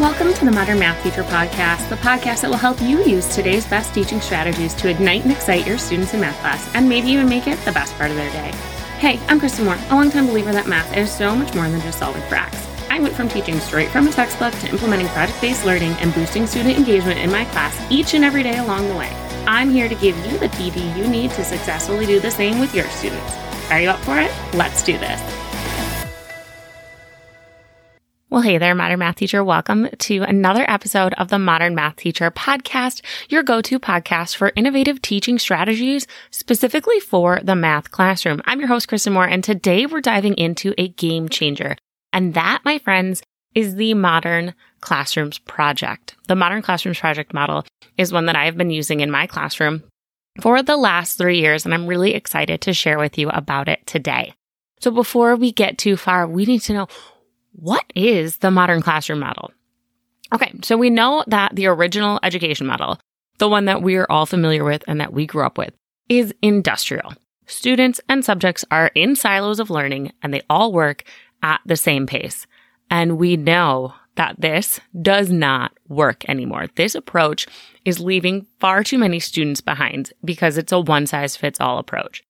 Welcome to the Modern Math Teacher Podcast, the podcast that will help you use today's best teaching strategies to ignite and excite your students in math class, and maybe even make it the best part of their day. Hey, I'm Kristen Moore, a longtime believer that math is so much more than just solving facts. I went from teaching straight from a textbook to implementing project-based learning and boosting student engagement in my class each and every day along the way. I'm here to give you the PD you need to successfully do the same with your students. Are you up for it? Let's do this. Well, hey there, Modern Math Teacher. Welcome to another episode of the Modern Math Teacher Podcast, your go-to podcast for innovative teaching strategies specifically for the math classroom. I'm your host, Kristen Moore, and today we're diving into a game changer. And that, my friends, is the Modern Classrooms Project. The Modern Classrooms Project model is one that I have been using in my classroom for the last 3 years, and I'm really excited to share with you about it today. So before we get too far, we need to know, what is the modern classroom model? Okay, so we know that the original education model, the one that we are all familiar with and that we grew up with, is industrial. Students and subjects are in silos of learning and they all work at the same pace. And we know that this does not work anymore. This approach is leaving far too many students behind because it's a one-size-fits-all approach.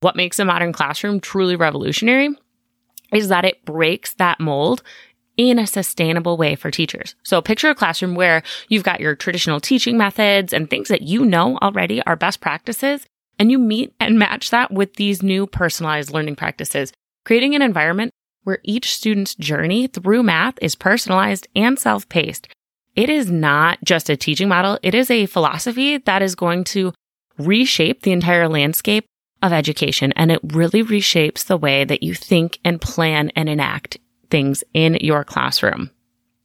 What makes a modern classroom truly revolutionary is that it breaks that mold in a sustainable way for teachers. So picture a classroom where you've got your traditional teaching methods and things that you know already are best practices, and you meet and match that with these new personalized learning practices, creating an environment where each student's journey through math is personalized and self-paced. It is not just a teaching model. It is a philosophy that is going to reshape the entire landscape of education, and it really reshapes the way that you think and plan and enact things in your classroom.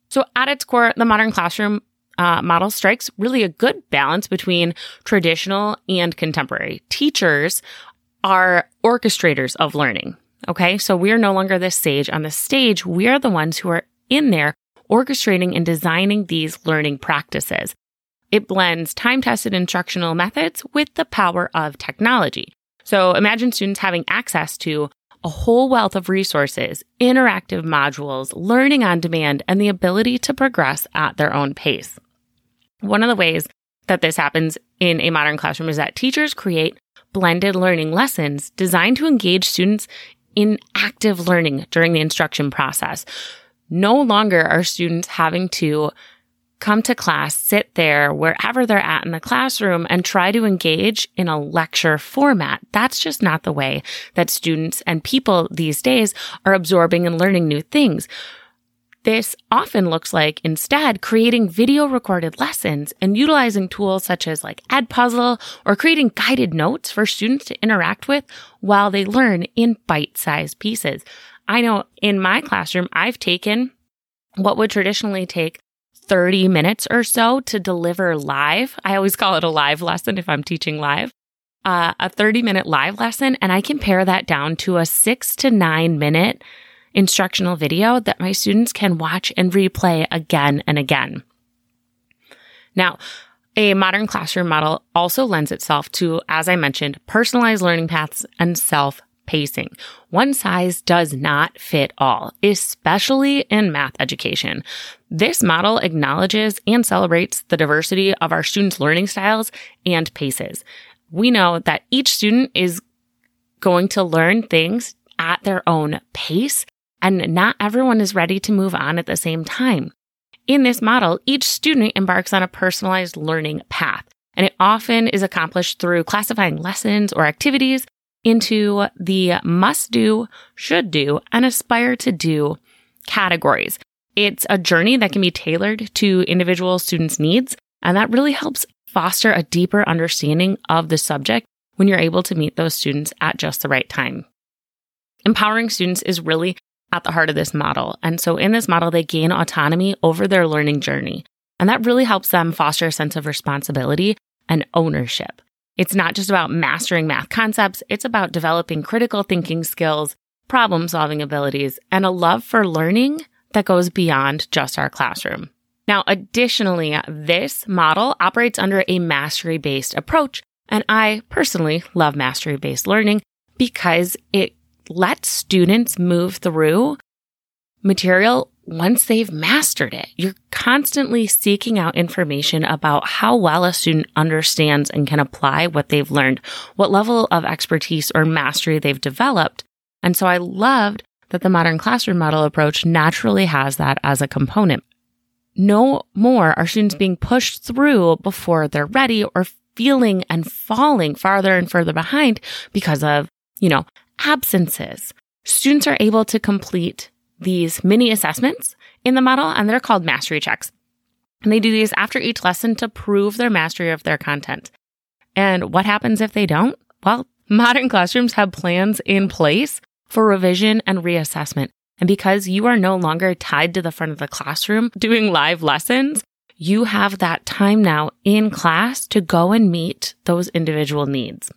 So at its core, the modern classroom model strikes really a good balance between traditional and contemporary. Teachers are orchestrators of learning, okay? So we are no longer the sage on the stage. We are the ones who are in there orchestrating and designing these learning practices. It blends time-tested instructional methods with the power of technology. So imagine students having access to a whole wealth of resources, interactive modules, learning on demand, and the ability to progress at their own pace. One of the ways that this happens in a modern classroom is that teachers create blended learning lessons designed to engage students in active learning during the instruction process. No longer are students having to come to class, sit there, wherever they're at in the classroom, and try to engage in a lecture format. That's just not the way that students and people these days are absorbing and learning new things. This often looks like, instead, creating video recorded lessons and utilizing tools such as like Edpuzzle or creating guided notes for students to interact with while they learn in bite-sized pieces. I know in my classroom, I've taken what would traditionally take 30 minutes or so to deliver live. I always call it a live lesson if I'm teaching live, a 30-minute live lesson. And I compare that down to a 6 to 9 minute instructional video that my students can watch and replay again and again. Now, a modern classroom model also lends itself to, as I mentioned, personalized learning paths and self-pacing. One size does not fit all, especially in math education. This model acknowledges and celebrates the diversity of our students' learning styles and paces. We know that each student is going to learn things at their own pace, and not everyone is ready to move on at the same time. In this model, each student embarks on a personalized learning path, and it often is accomplished through classifying lessons or activities into the must-do, should-do, and aspire-to-do categories. It's a journey that can be tailored to individual students' needs, and that really helps foster a deeper understanding of the subject when you're able to meet those students at just the right time. Empowering students is really at the heart of this model, and so in this model, they gain autonomy over their learning journey, and that really helps them foster a sense of responsibility and ownership. It's not just about mastering math concepts, it's about developing critical thinking skills, problem-solving abilities, and a love for learning that goes beyond just our classroom. Now, additionally, this model operates under a mastery-based approach, and I personally love mastery-based learning because it lets students move through material once they've mastered it. You're constantly seeking out information about how well a student understands and can apply what they've learned, what level of expertise or mastery they've developed. And so I loved that the modern classroom model approach naturally has that as a component. No more are students being pushed through before they're ready or feeling and falling farther and further behind because of, absences. Students are able to complete these mini assessments in the model, and they're called mastery checks. And they do these after each lesson to prove their mastery of their content. And what happens if they don't? Well, modern classrooms have plans in place for revision and reassessment. And because you are no longer tied to the front of the classroom doing live lessons, you have that time now in class to go and meet those individual needs.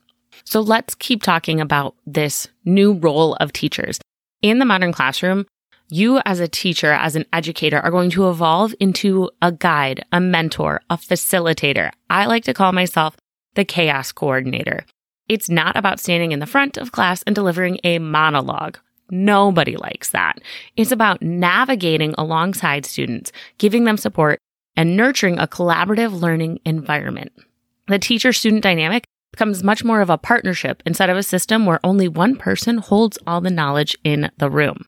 So let's keep talking about this new role of teachers. In the modern classroom, you as a teacher, as an educator, are going to evolve into a guide, a mentor, a facilitator. I like to call myself the chaos coordinator. It's not about standing in the front of class and delivering a monologue. Nobody likes that. It's about navigating alongside students, giving them support, and nurturing a collaborative learning environment. The teacher-student dynamic becomes much more of a partnership instead of a system where only one person holds all the knowledge in the room.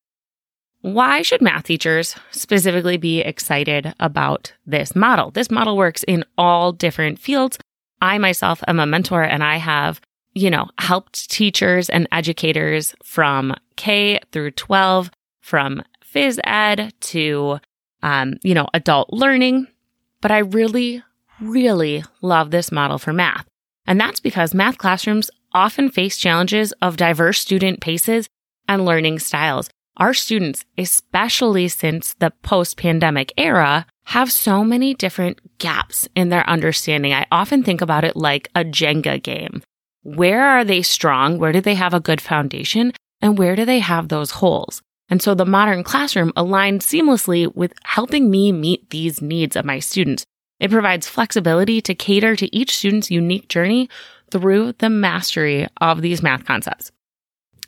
Why should math teachers specifically be excited about this model? This model works in all different fields. I myself am a mentor, and I have helped teachers and educators from K through 12, from phys ed to, adult learning. But I really, really love this model for math. And that's because math classrooms often face challenges of diverse student paces and learning styles. Our students, especially since the post-pandemic era, have so many different gaps in their understanding. I often think about it like a Jenga game. Where are they strong? Where do they have a good foundation? And where do they have those holes? And so the modern classroom aligns seamlessly with helping me meet these needs of my students. It provides flexibility to cater to each student's unique journey through the mastery of these math concepts.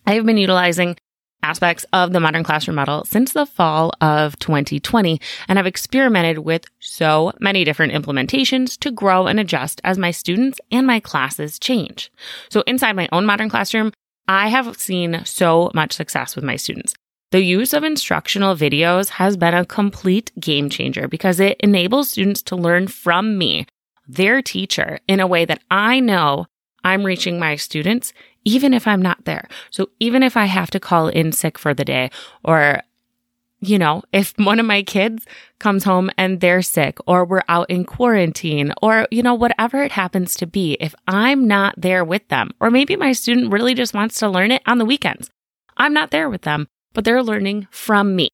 I have been utilizing aspects of the modern classroom model since the fall of 2020, and I've experimented with so many different implementations to grow and adjust as my students and my classes change. So inside my own modern classroom, I have seen so much success with my students. The use of instructional videos has been a complete game changer because it enables students to learn from me, their teacher, in a way that I know I'm reaching my students even if I'm not there. So even if I have to call in sick for the day, or, if one of my kids comes home and they're sick, or we're out in quarantine, or, whatever it happens to be, if I'm not there with them, or maybe my student really just wants to learn it on the weekends, I'm not there with them, but they're learning from me,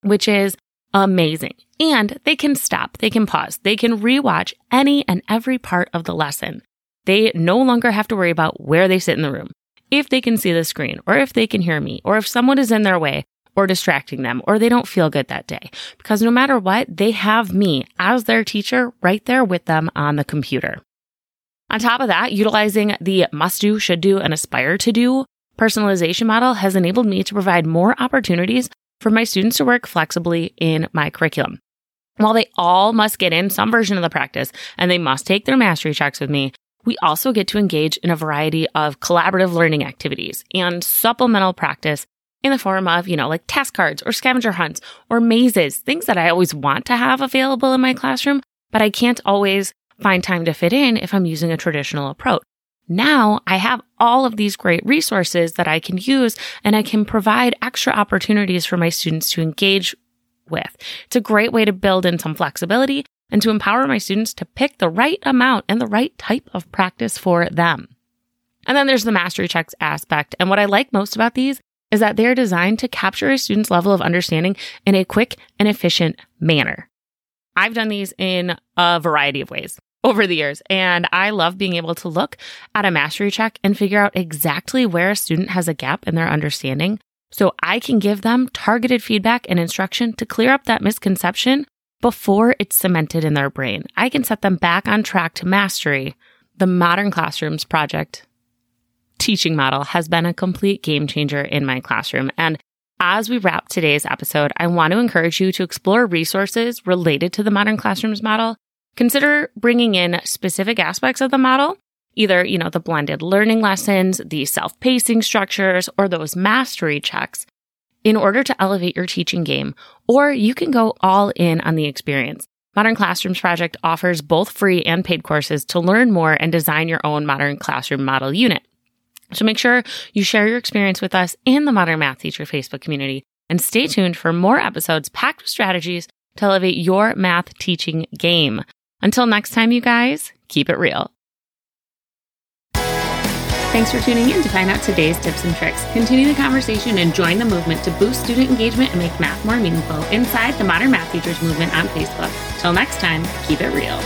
which is amazing. And they can stop, they can pause, they can rewatch any and every part of the lesson. They no longer have to worry about where they sit in the room, if they can see the screen, or if they can hear me, or if someone is in their way or distracting them, or they don't feel good that day. Because no matter what, they have me as their teacher right there with them on the computer. On top of that, utilizing the must-do, should-do, and aspire-to-do personalization model has enabled me to provide more opportunities for my students to work flexibly in my curriculum. While they all must get in some version of the practice, and they must take their mastery checks with me, we also get to engage in a variety of collaborative learning activities and supplemental practice in the form of, task cards or scavenger hunts or mazes, things that I always want to have available in my classroom, but I can't always find time to fit in if I'm using a traditional approach. Now I have all of these great resources that I can use, and I can provide extra opportunities for my students to engage with. It's a great way to build in some flexibility and to empower my students to pick the right amount and the right type of practice for them. And then there's the mastery checks aspect. And what I like most about these is that they're designed to capture a student's level of understanding in a quick and efficient manner. I've done these in a variety of ways over the years, and I love being able to look at a mastery check and figure out exactly where a student has a gap in their understanding, so I can give them targeted feedback and instruction to clear up that misconception before it's cemented in their brain. I can set them back on track to mastery. The Modern Classrooms Project teaching model has been a complete game changer in my classroom. And As we wrap today's episode, I want to encourage you to explore resources related to the Modern Classrooms model. Consider bringing in specific aspects of the model, either, the blended learning lessons, the self-pacing structures, or those mastery checks in order to elevate your teaching game. Or you can go all in on the experience. Modern Classrooms Project offers both free and paid courses to learn more and design your own modern classroom model unit. So make sure you share your experience with us in the Modern Math Teacher Facebook community, and stay tuned for more episodes packed with strategies to elevate your math teaching game. Until next time, you guys, keep it real. Thanks for tuning in to find out today's tips and tricks. Continue the conversation and join the movement to boost student engagement and make math more meaningful inside the Modern Math Teachers Movement on Facebook. Till next time, keep it real.